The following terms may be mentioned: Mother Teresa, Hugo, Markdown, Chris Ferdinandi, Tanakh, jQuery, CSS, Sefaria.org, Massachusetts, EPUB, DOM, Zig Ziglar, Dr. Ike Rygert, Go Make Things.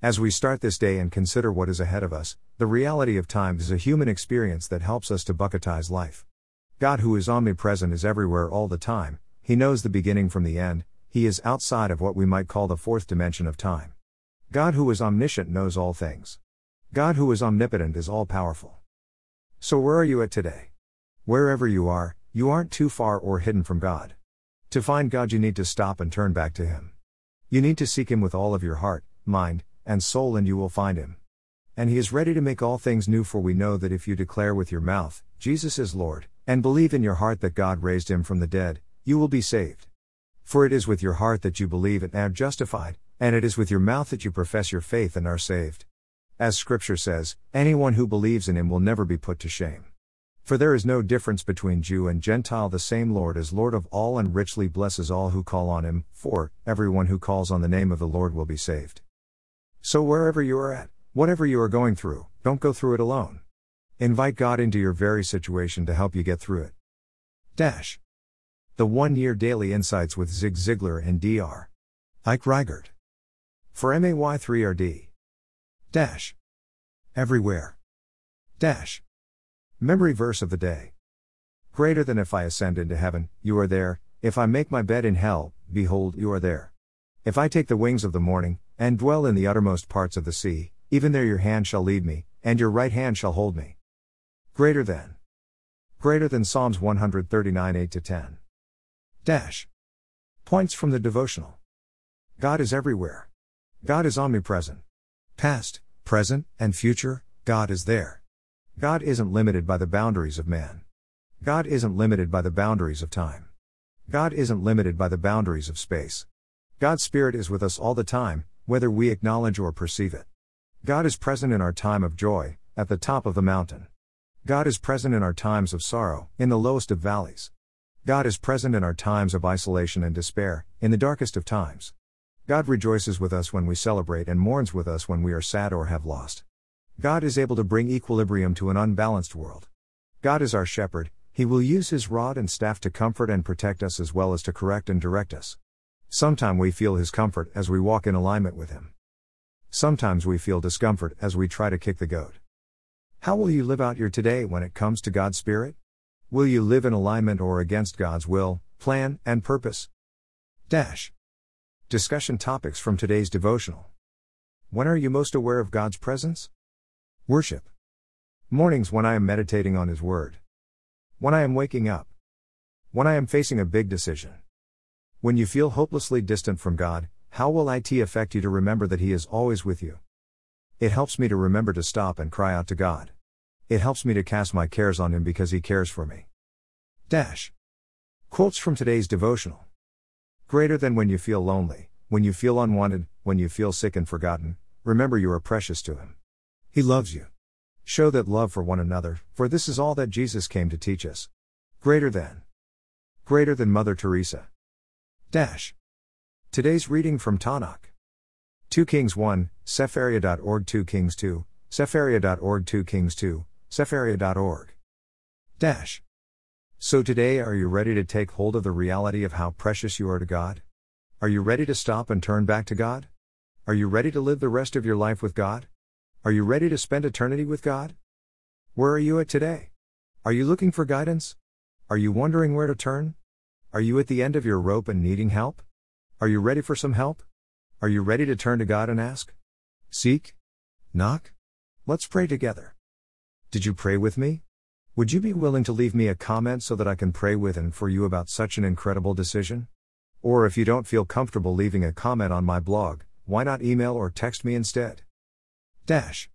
As we start this day and consider what is ahead of us, the reality of time is a human experience that helps us to bucketize life. God, who is omnipresent, is everywhere all the time. He knows the beginning from the end. He is outside of what we might call the fourth dimension of time. God, who is omniscient, knows all things. God, who is omnipotent, is all-powerful. So where are you at today? Wherever you are, you aren't too far or hidden from God. To find God, you need to stop and turn back to Him. You need to seek Him with all of your heart, mind, and soul, and you will find Him. And He is ready to make all things new, for we know that if you declare with your mouth, Jesus is Lord, and believe in your heart that God raised Him from the dead, you will be saved. For it is with your heart that you believe and are justified, and it is with your mouth that you profess your faith and are saved. As Scripture says, anyone who believes in Him will never be put to shame. For there is no difference between Jew and Gentile, the same Lord is Lord of all and richly blesses all who call on Him, for everyone who calls on the name of the Lord will be saved. So wherever you are at, whatever you are going through, don't go through it alone. Invite God into your very situation to help you get through it. The 1 Year Daily Insights with Zig Ziglar and Dr. Ike Rygert. For MAY3RD. Everywhere. Memory verse of the day. Greater than if I ascend into heaven, you are there. If I make my bed in hell, behold, you are there. If I take the wings of the morning, and dwell in the uttermost parts of the sea, even there your hand shall lead me, and your right hand shall hold me. Greater than. Psalms 139, 8-10. Points from the devotional. God is everywhere. God is omnipresent. Past, present, and future, God is there. God isn't limited by the boundaries of man. God isn't limited by the boundaries of time. God isn't limited by the boundaries of space. God's Spirit is with us all the time, whether we acknowledge or perceive it. God is present in our time of joy, at the top of the mountain. God is present in our times of sorrow, in the lowest of valleys. God is present in our times of isolation and despair, in the darkest of times. God rejoices with us when we celebrate and mourns with us when we are sad or have lost. God is able to bring equilibrium to an unbalanced world. God is our shepherd. He will use His rod and staff to comfort and protect us, as well as to correct and direct us. Sometimes we feel His comfort as we walk in alignment with Him. Sometimes we feel discomfort as we try to kick the goat. How will you live out your today when it comes to God's Spirit? Will you live in alignment or against God's will, plan, and purpose? Discussion topics from today's devotional. When are you most aware of God's presence? Worship. Mornings, when I am meditating on His Word. When I am waking up. When I am facing a big decision. When you feel hopelessly distant from God, how will it affect you to remember that He is always with you? It helps me to remember to stop and cry out to God. It helps me to cast my cares on Him because He cares for me. Quotes from today's devotional. Greater than: when you feel lonely, when you feel unwanted, when you feel sick and forgotten, remember you are precious to Him. He loves you. Show that love for one another, for this is all that Jesus came to teach us. Greater than. Mother Teresa. Today's reading from Tanakh. 2 Kings 1, Sefaria.org. 2 Kings 2, Sefaria.org. 2 Kings 2, Sefaria.org. So today, are you ready to take hold of the reality of how precious you are to God? Are you ready to stop and turn back to God? Are you ready to live the rest of your life with God? Are you ready to spend eternity with God? Where are you at today? Are you looking for guidance? Are you wondering where to turn? Are you at the end of your rope and needing help? Are you ready for some help? Are you ready to turn to God and ask? Seek? Knock? Let's pray together. Did you pray with me? Would you be willing to leave me a comment so that I can pray with and for you about such an incredible decision? Or if you don't feel comfortable leaving a comment on my blog, why not email or text me instead?